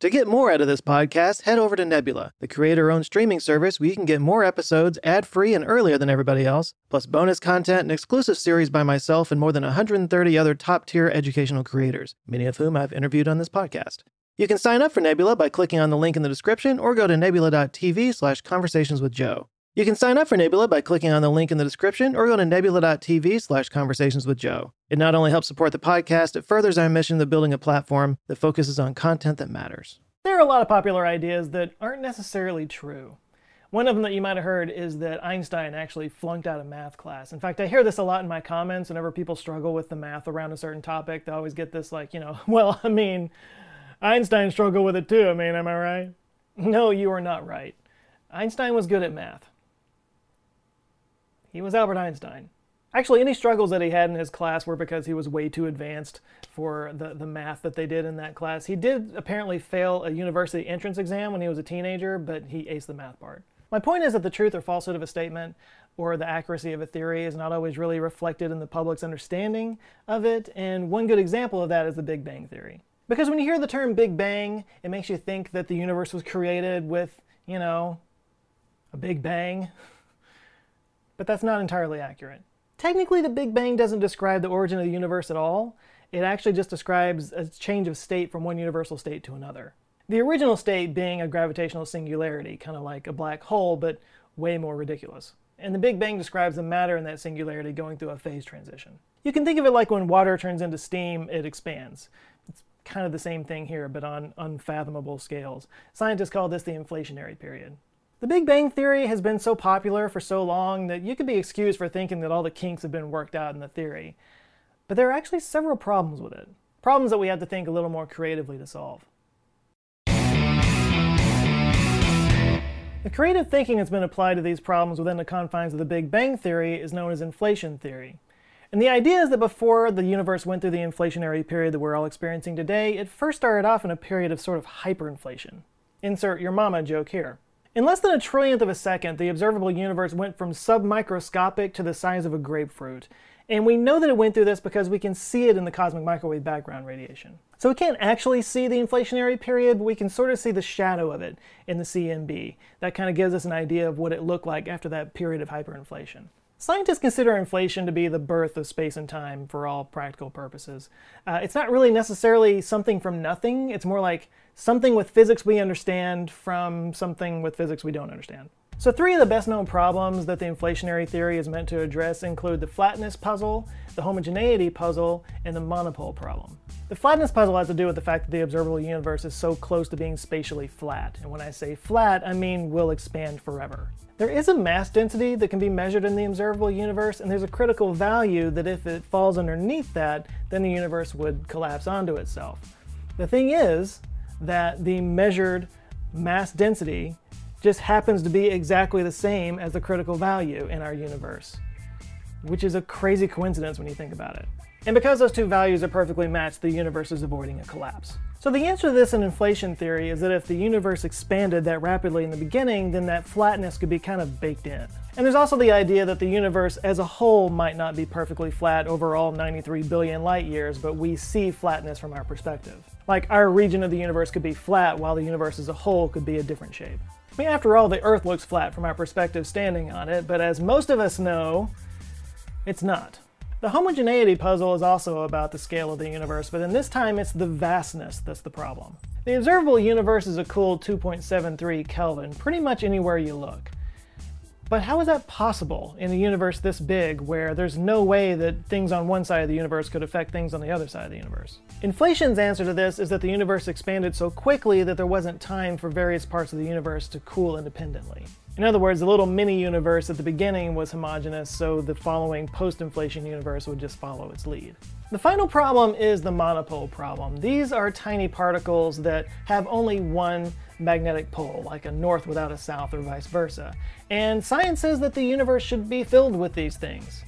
To get more out of this podcast, head over to Nebula, the creator-owned streaming service where you can get more episodes ad-free and earlier than everybody else, plus bonus content and exclusive series by myself and more than 130 other top-tier educational creators, many of whom I've interviewed on this podcast. You can sign up for Nebula by clicking on the link in the description or go to nebula.tv/conversationswithjoe. You can sign up for Nebula by clicking on the link in the description or go to nebula.tv/conversationswithjoe. It not only helps support the podcast, it furthers our mission of building a platform that focuses on content that matters. There are a lot of popular ideas that aren't necessarily true. One of them that you might have heard is that Einstein actually flunked out of math class. In fact, I hear this a lot in my comments whenever people struggle with the math around a certain topic. They always get this like, well, I mean, Einstein struggled with it too. I mean, am I right? No, you are not right. Einstein was good at math. He was Albert Einstein. Actually, any struggles that he had in his class were because he was way too advanced for the math that they did in that class. He did apparently fail a university entrance exam when he was a teenager, but he aced the math part. My point is that the truth or falsehood of a statement or the accuracy of a theory is not always really reflected in the public's understanding of it, and one good example of that is the Big Bang Theory. Because when you hear the term Big Bang, it makes you think that the universe was created with, a Big Bang. But that's not entirely accurate. Technically, the Big Bang doesn't describe the origin of the universe at all. It actually just describes a change of state from one universal state to another. The original state being a gravitational singularity, kind of like a black hole, but way more ridiculous. And the Big Bang describes the matter in that singularity going through a phase transition. You can think of it like when water turns into steam, it expands. It's kind of the same thing here, but on unfathomable scales. Scientists call this the inflationary period. The Big Bang Theory has been so popular for so long that you could be excused for thinking that all the kinks have been worked out in the theory. But there are actually several problems with it. Problems that we have to think a little more creatively to solve. The creative thinking that's been applied to these problems within the confines of the Big Bang Theory is known as inflation theory. And the idea is that before the universe went through the inflationary period that we're all experiencing today, it first started off in a period of sort of hyperinflation. Insert your mama joke here. In less than a trillionth of a second, the observable universe went from submicroscopic to the size of a grapefruit. And we know that it went through this because we can see it in the cosmic microwave background radiation. So we can't actually see the inflationary period, but we can sort of see the shadow of it in the CMB. That kind of gives us an idea of what it looked like after that period of hyperinflation. Scientists consider inflation to be the birth of space and time for all practical purposes. It's not really necessarily something from nothing. It's more like something with physics we understand from something with physics we don't understand. So three of the best known problems that the inflationary theory is meant to address include the flatness puzzle, the homogeneity puzzle, and the monopole problem. The flatness puzzle has to do with the fact that the observable universe is so close to being spatially flat. And when I say flat, I mean will expand forever. There is a mass density that can be measured in the observable universe, and there's a critical value that if it falls underneath that, then the universe would collapse onto itself. The thing is that the measured mass density just happens to be exactly the same as the critical value in our universe, which is a crazy coincidence when you think about it. And because those two values are perfectly matched, the universe is avoiding a collapse. So the answer to this in inflation theory is that if the universe expanded that rapidly in the beginning, then that flatness could be kind of baked in. And there's also the idea that the universe as a whole might not be perfectly flat over all 93 billion light years, but we see flatness from our perspective. Like our region of the universe could be flat while the universe as a whole could be a different shape. I mean, after all, the Earth looks flat from our perspective standing on it, but as most of us know, it's not. The homogeneity puzzle is also about the scale of the universe, but in this time it's the vastness that's the problem. The observable universe is a cool 2.73 Kelvin, pretty much anywhere you look. But how is that possible in a universe this big where there's no way that things on one side of the universe could affect things on the other side of the universe? Inflation's answer to this is that the universe expanded so quickly that there wasn't time for various parts of the universe to cool independently. In other words, the little mini-universe at the beginning was homogeneous, so the following post-inflation universe would just follow its lead. The final problem is the monopole problem. These are tiny particles that have only one magnetic pole, like a north without a south or vice versa. And science says that the universe should be filled with these things.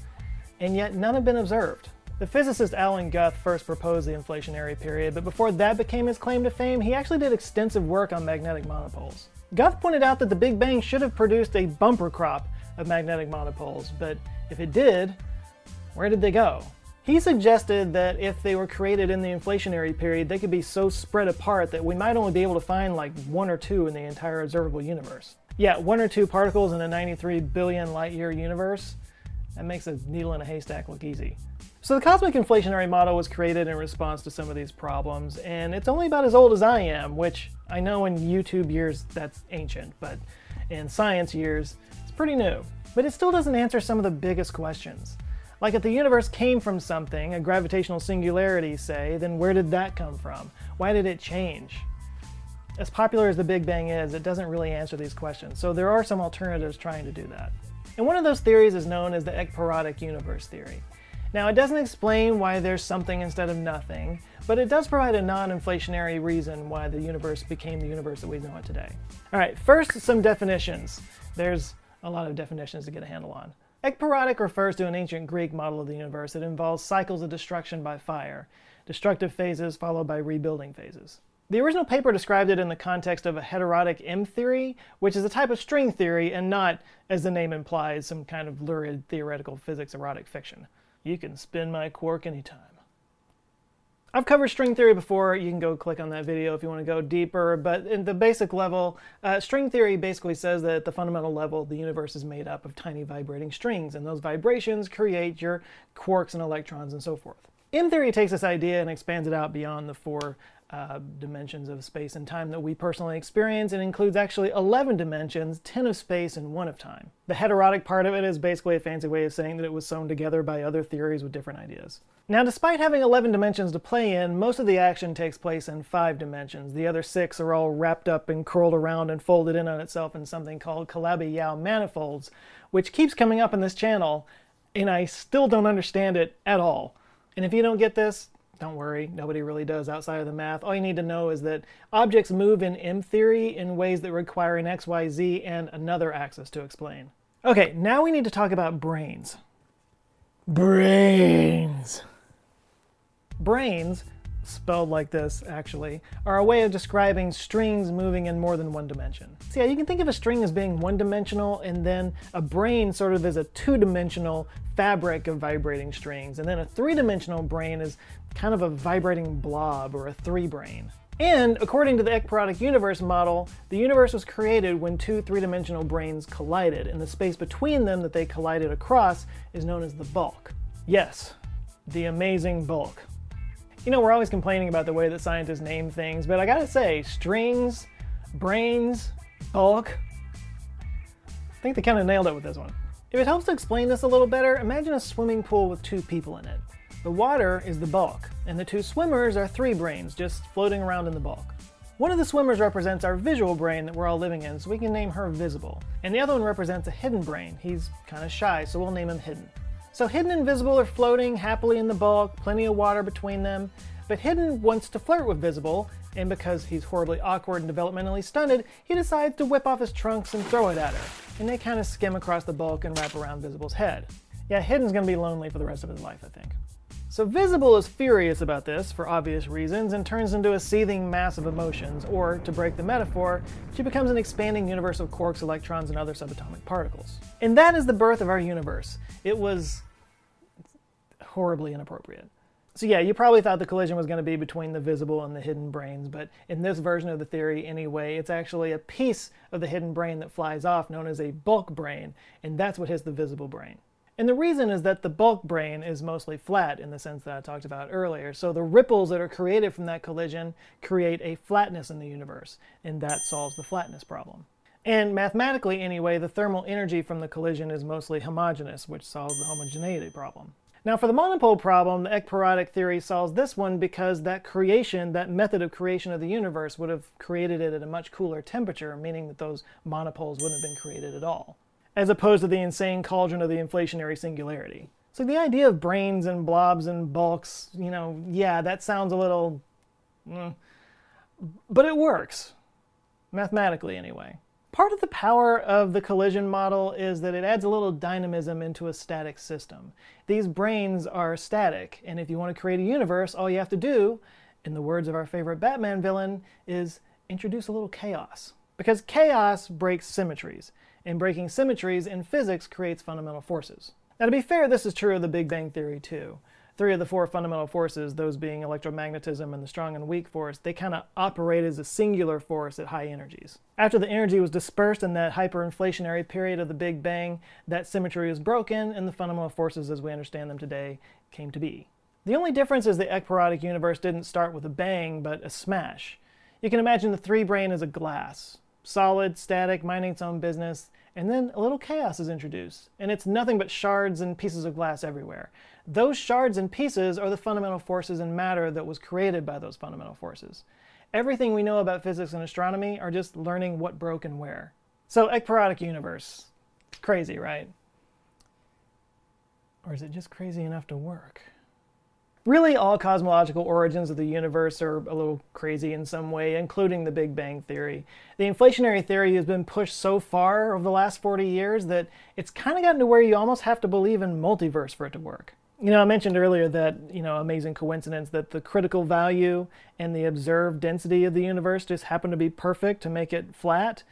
And yet none have been observed. The physicist Alan Guth first proposed the inflationary period, but before that became his claim to fame, he actually did extensive work on magnetic monopoles. Guth pointed out that the Big Bang should have produced a bumper crop of magnetic monopoles, but if it did, where did they go? He suggested that if they were created in the inflationary period, they could be so spread apart that we might only be able to find like one or two in the entire observable universe. Yeah, one or two particles in a 93 billion light-year universe. That makes a needle in a haystack look easy. So the cosmic inflationary model was created in response to some of these problems, and it's only about as old as I am, which I know in YouTube years that's ancient, but in science years it's pretty new. But it still doesn't answer some of the biggest questions. Like, if the universe came from something, a gravitational singularity, say, then where did that come from? Why did it change? As popular as the Big Bang is, it doesn't really answer these questions, so there are some alternatives trying to do that. And one of those theories is known as the Ekpyrotic Universe Theory. Now, it doesn't explain why there's something instead of nothing, but it does provide a non-inflationary reason why the universe became the universe that we know it today. Alright, first, some definitions. There's a lot of definitions to get a handle on. Ekpyrotic refers to an ancient Greek model of the universe that involves cycles of destruction by fire, destructive phases followed by rebuilding phases. The original paper described it in the context of a heterotic M theory, which is a type of string theory and not, as the name implies, some kind of lurid theoretical physics erotic fiction. You can spin my quark anytime. I've covered string theory before. You can go click on that video if you want to go deeper, but at the basic level, string theory basically says that at the fundamental level, the universe is made up of tiny vibrating strings, and those vibrations create your quarks and electrons and so forth. M theory takes this idea and expands it out beyond the four dimensions of space and time that we personally experience, and includes actually 11 dimensions, 10 of space and 1 of time. The heterotic part of it is basically a fancy way of saying that it was sewn together by other theories with different ideas. Now, despite having 11 dimensions to play in, most of the action takes place in 5 dimensions. The other 6 are all wrapped up and curled around and folded in on itself in something called Calabi-Yau manifolds, which keeps coming up in this channel, and I still don't understand it at all. And if you don't get this, don't worry, nobody really does outside of the math. All you need to know is that objects move in M theory in ways that require an X, Y, Z and another axis to explain. Okay, now we need to talk about brains. Brains! Brains, spelled like this actually, are a way of describing strings moving in more than one dimension. So yeah, you can think of a string as being one-dimensional, and then a brain sort of is a two-dimensional fabric of vibrating strings, and then a three-dimensional brain is kind of a vibrating blob or a three-brain. And according to the Ekpyrotic Universe model, the universe was created when two three-dimensional brains collided, and the space between them that they collided across is known as the bulk. Yes, the amazing bulk. You know, we're always complaining about the way that scientists name things, but I gotta say, strings, brains, bulk, I think they kind of nailed it with this one. If it helps to explain this a little better, imagine a swimming pool with two people in it. The water is the bulk, and the two swimmers are three brains just floating around in the bulk. One of the swimmers represents our visual brain that we're all living in, so we can name her Visible. And the other one represents a hidden brain. He's kind of shy, so we'll name him Hidden. So Hidden and Visible are floating happily in the bulk, plenty of water between them, but Hidden wants to flirt with Visible, and because he's horribly awkward and developmentally stunted, he decides to whip off his trunks and throw it at her, and they kind of skim across the bulk and wrap around Visible's head. Yeah, Hidden's gonna be lonely for the rest of his life, I think. So Visible is furious about this, for obvious reasons, and turns into a seething mass of emotions, or, to break the metaphor, she becomes an expanding universe of quarks, electrons, and other subatomic particles. And that is the birth of our universe. It was horribly inappropriate. So yeah, you probably thought the collision was going to be between the visible and the hidden brains, but in this version of the theory anyway, it's actually a piece of the hidden brain that flies off, known as a bulk brain, and that's what hits the visible brain. And the reason is that the bulk brain is mostly flat in the sense that I talked about earlier, so the ripples that are created from that collision create a flatness in the universe, and that solves the flatness problem. And mathematically anyway, the thermal energy from the collision is mostly homogeneous, which solves the homogeneity problem. Now for the monopole problem, the Ekpyrotic theory solves this one because that method of creation of the universe would have created it at a much cooler temperature, meaning that those monopoles wouldn't have been created at all, as opposed to the insane cauldron of the inflationary singularity. So the idea of brains and blobs and bulks, you know, yeah, that sounds a little... but it works. Mathematically, anyway. Part of the power of the collision model is that it adds a little dynamism into a static system. These brains are static, and if you want to create a universe, all you have to do, in the words of our favorite Batman villain, is introduce a little chaos. Because chaos breaks symmetries. And breaking symmetries in physics creates fundamental forces. Now, to be fair, this is true of the Big Bang Theory too. three of the four fundamental forces, those being electromagnetism and the strong and weak force, they kind of operate as a singular force at high energies. After the energy was dispersed in that hyperinflationary period of the Big Bang, that symmetry was broken and the fundamental forces as we understand them today came to be. The only difference is the ekpyrotic universe didn't start with a bang, but a smash. You can imagine the three-brain as a glass. Solid, static, minding its own business, and then a little chaos is introduced, and it's nothing but shards and pieces of glass everywhere. Those shards and pieces are the fundamental forces in matter that was created by those fundamental forces. Everything we know about physics and astronomy are just learning what broke and where. So, ekpyrotic universe. Crazy, right? Or is it just crazy enough to work? Really, all cosmological origins of the universe are a little crazy in some way, including the Big Bang Theory. The inflationary theory has been pushed so far over the last 40 years that it's kind of gotten to where you almost have to believe in multiverse for it to work. You know, I mentioned earlier that, you know, amazing coincidence that the critical value and the observed density of the universe just happen to be perfect to make it flat.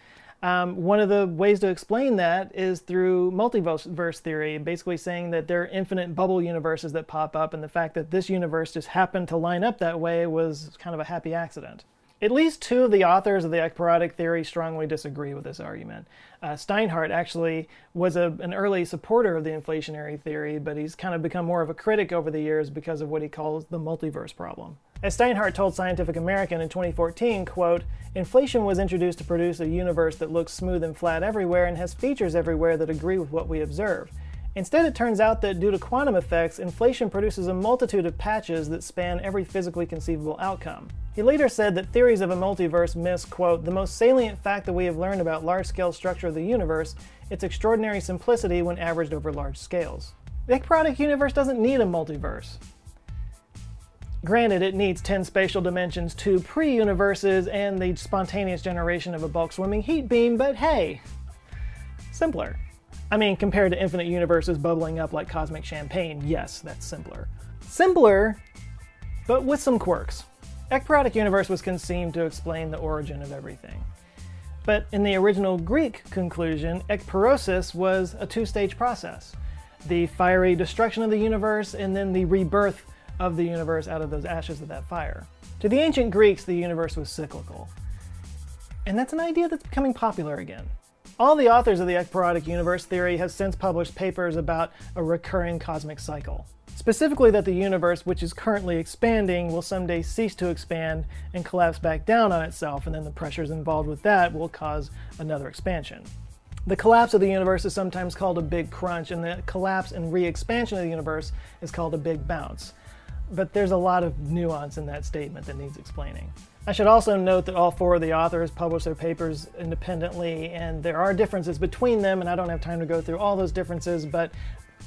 One of the ways to explain that is through multiverse theory, basically saying that there are infinite bubble universes that pop up, and the fact that this universe just happened to line up that way was kind of a happy accident. At least two of the authors of the ekpyrotic theory strongly disagree with this argument. Steinhardt actually was an early supporter of the inflationary theory, but he's kind of become more of a critic over the years because of what he calls the multiverse problem. As Steinhardt told Scientific American in 2014, quote, "Inflation was introduced to produce a universe that looks smooth and flat everywhere and has features everywhere that agree with what we observe. Instead, it turns out that due to quantum effects, inflation produces a multitude of patches that span every physically conceivable outcome." He later said that theories of a multiverse miss, quote, "the most salient fact that we have learned about large-scale structure of the universe, its extraordinary simplicity when averaged over large scales." The ekpyrotic universe doesn't need a multiverse. Granted, it needs 10 spatial dimensions, 2 pre-universes, and the spontaneous generation of a bulk-swimming heat beam, but hey, simpler. I mean, compared to infinite universes bubbling up like cosmic champagne, yes, that's simpler. Simpler, but with some quirks. Ekpyrotic universe was conceived to explain the origin of everything. But in the original Greek conclusion, ekpyrosis was a two-stage process. The fiery destruction of the universe, and then the rebirth of the universe out of those ashes of that fire. To the ancient Greeks, the universe was cyclical. And that's an idea that's becoming popular again. All the authors of the ekpyrotic universe theory have since published papers about a recurring cosmic cycle. Specifically that the universe, which is currently expanding, will someday cease to expand and collapse back down on itself, and then the pressures involved with that will cause another expansion. The collapse of the universe is sometimes called a big crunch, and the collapse and re-expansion of the universe is called a big bounce. But there's a lot of nuance in that statement that needs explaining. I should also note that all four of the authors publish their papers independently, and there are differences between them, and I don't have time to go through all those differences, but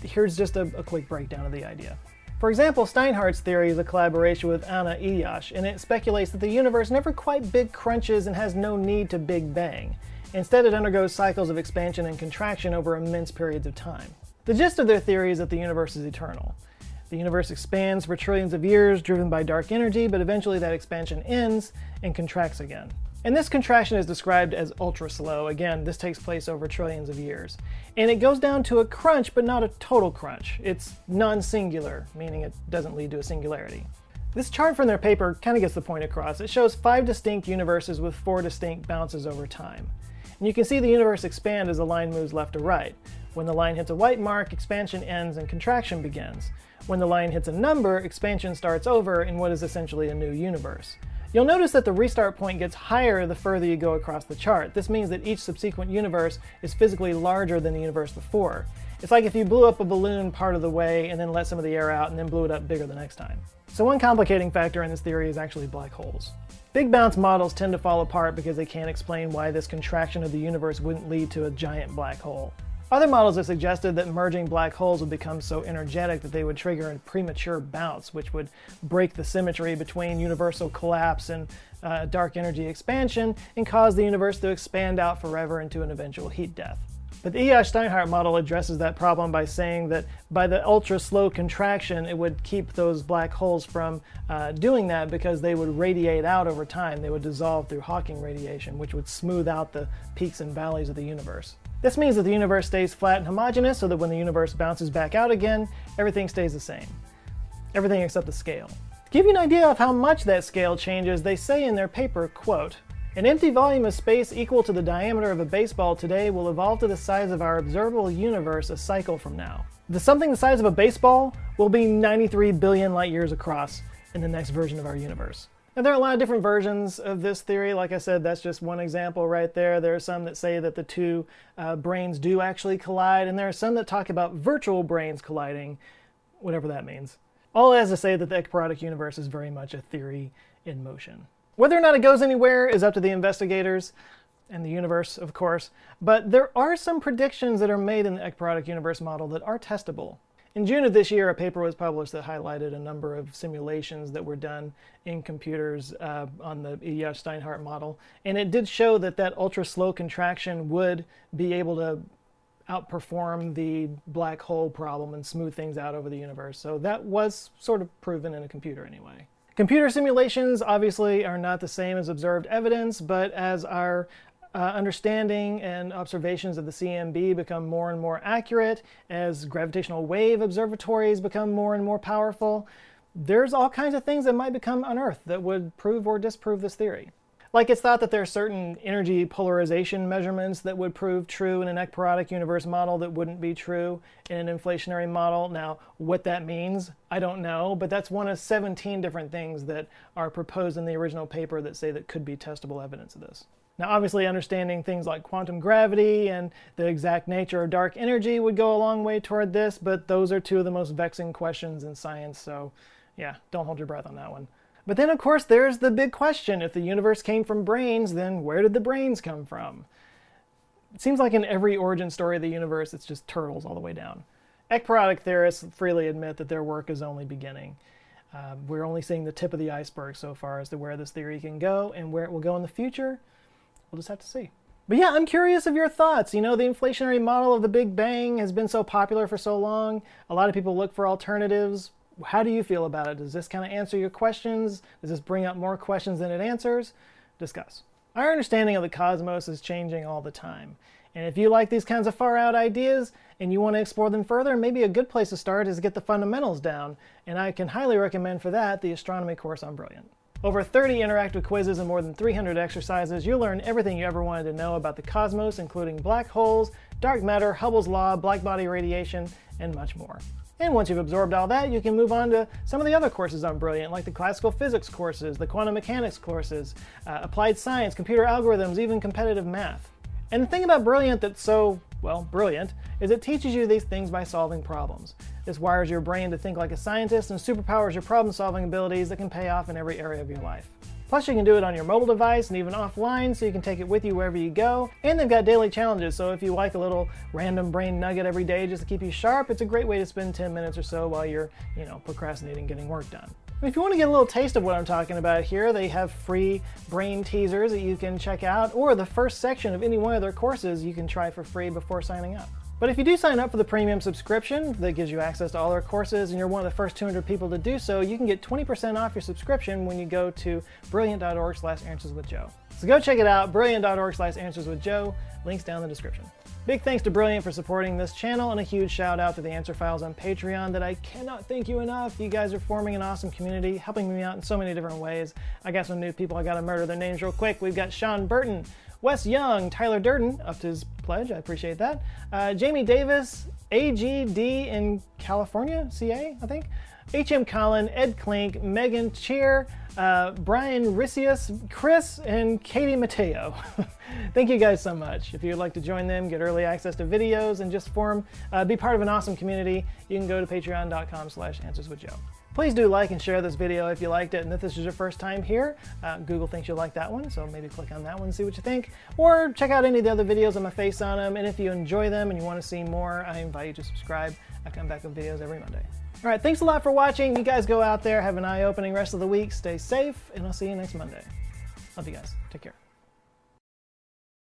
here's just a quick breakdown of the idea. For example, Steinhardt's theory is a collaboration with Anna Ijjas, and it speculates that the universe never quite big crunches and has no need to Big Bang. Instead, it undergoes cycles of expansion and contraction over immense periods of time. The gist of their theory is that the universe is eternal. The universe expands for trillions of years, driven by dark energy, but eventually that expansion ends and contracts again. And this contraction is described as ultra-slow. Again, this takes place over trillions of years. And it goes down to a crunch, but not a total crunch. It's non-singular, meaning it doesn't lead to a singularity. This chart from their paper kind of gets the point across. It shows 5 distinct universes with 4 distinct bounces over time. And you can see the universe expand as the line moves left to right. When the line hits a white mark, expansion ends and contraction begins. When the line hits a number, expansion starts over in what is essentially a new universe. You'll notice that the restart point gets higher the further you go across the chart. This means that each subsequent universe is physically larger than the universe before. It's like if you blew up a balloon part of the way and then let some of the air out and then blew it up bigger the next time. So one complicating factor in this theory is actually black holes. Big bounce models tend to fall apart because they can't explain why this contraction of the universe wouldn't lead to a giant black hole. Other models have suggested that merging black holes would become so energetic that they would trigger a premature bounce, which would break the symmetry between universal collapse and dark energy expansion and cause the universe to expand out forever into an eventual heat death. But the Ijjas-Steinhardt model addresses that problem by saying that by the ultra-slow contraction, it would keep those black holes from doing that because they would radiate out over time. They would dissolve through Hawking radiation, which would smooth out the peaks and valleys of the universe. This means that the universe stays flat and homogeneous so that when the universe bounces back out again, everything stays the same. everything except the scale. To give you an idea of how much that scale changes, they say in their paper, quote, "An empty volume of space equal to the diameter of a baseball today will evolve to the size of our observable universe a cycle from now. Something the size of a baseball will be 93 billion light years across in the next version of our universe." Now, there are a lot of different versions of this theory. Like I said, that's just one example right there. There are some that say that the two brains do actually collide, and there are some that talk about virtual brains colliding, whatever that means. All as to say that the Ekpyrotic universe is very much a theory in motion. Whether or not it goes anywhere is up to the investigators and the universe, of course, but there are some predictions that are made in the Ekpyrotic universe model that are testable. In June of this year, a paper was published that highlighted a number of simulations that were done in computers on the Ijjas-Steinhardt model, and it did show that that ultra-slow contraction would be able to outperform the black hole problem and smooth things out over the universe. So that was sort of proven in a computer anyway. Computer simulations obviously are not the same as observed evidence, but as our understanding and observations of the CMB become more and more accurate, as gravitational wave observatories become more and more powerful, there's all kinds of things that might become unearthed that would prove or disprove this theory. Like, it's thought that there are certain energy polarization measurements that would prove true in an Ekpyrotic universe model that wouldn't be true in an inflationary model. Now, what that means, I don't know, but that's one of 17 different things that are proposed in the original paper that say that could be testable evidence of this. Now, obviously, understanding things like quantum gravity and the exact nature of dark energy would go a long way toward this, but those are two of the most vexing questions in science, so yeah, don't hold your breath on that one. But then, of course, there's the big question. If the universe came from brains, then where did the brains come from? It seems like in every origin story of the universe, it's just turtles all the way down. Ekpyrotic theorists freely admit that their work is only beginning. We're only seeing the tip of the iceberg so far as to where this theory can go, and where it will go in the future, we'll just have to see. But yeah, I'm curious of your thoughts. You know, the inflationary model of the Big Bang has been so popular for so long. A lot of people look for alternatives. How do you feel about it? Does this kind of answer your questions? Does this bring up more questions than it answers? Discuss. Our understanding of the cosmos is changing all the time. And if you like these kinds of far-out ideas and you want to explore them further, maybe a good place to start is to get the fundamentals down. And I can highly recommend for that the astronomy course on Brilliant. Over 30 interactive quizzes and more than 300 exercises, you'll learn everything you ever wanted to know about the cosmos, including black holes, dark matter, Hubble's law, blackbody radiation, and much more. And once you've absorbed all that, you can move on to some of the other courses on Brilliant, like the classical physics courses, the quantum mechanics courses, applied science, computer algorithms, even competitive math. And the thing about Brilliant that's so, well, brilliant, is it teaches you these things by solving problems. This wires your brain to think like a scientist and superpowers your problem-solving abilities that can pay off in every area of your life. Plus, you can do it on your mobile device and even offline, so you can take it with you wherever you go. And they've got daily challenges, so if you like a little random brain nugget every day just to keep you sharp, it's a great way to spend 10 minutes or so while you're, you know, procrastinating getting work done. If you want to get a little taste of what I'm talking about here, they have free brain teasers that you can check out, or the first section of any one of their courses you can try for free before signing up. But if you do sign up for the premium subscription that gives you access to all their courses, and you're one of the first 200 people to do so, you can get 20% off your subscription when you go to brilliant.org/answerswithjoe. So go check it out, brilliant.org/answerswithjoe, links down in the description. Big thanks to Brilliant for supporting this channel, and a huge shout out to the Answer Files on Patreon that I cannot thank you enough. You guys are forming an awesome community, helping me out in so many different ways. I got some new people, I gotta murder their names real quick. We've got Sean Burton, Wes Young, Tyler Durden, up to his pledge, I appreciate that. Jamie Davis, AGD in California, CA, I think. HM Collin, Ed Klink, Megan Cheer, Brian Ricius, Chris, and Katie Mateo. Thank you guys so much. If you'd like to join them, get early access to videos, and just be part of an awesome community, you can go to patreon.com/answerswithjoe. Please do like and share this video if you liked it, and if this is your first time here, Google thinks you'll like that one, so maybe click on that one and see what you think, or check out any of the other videos on my face on them, and if you enjoy them and you want to see more, I invite you to subscribe. I come back with videos every Monday. All right, thanks a lot for watching. You guys go out there, have an eye-opening rest of the week, stay safe, and I'll see you next Monday. Love you guys. Take care.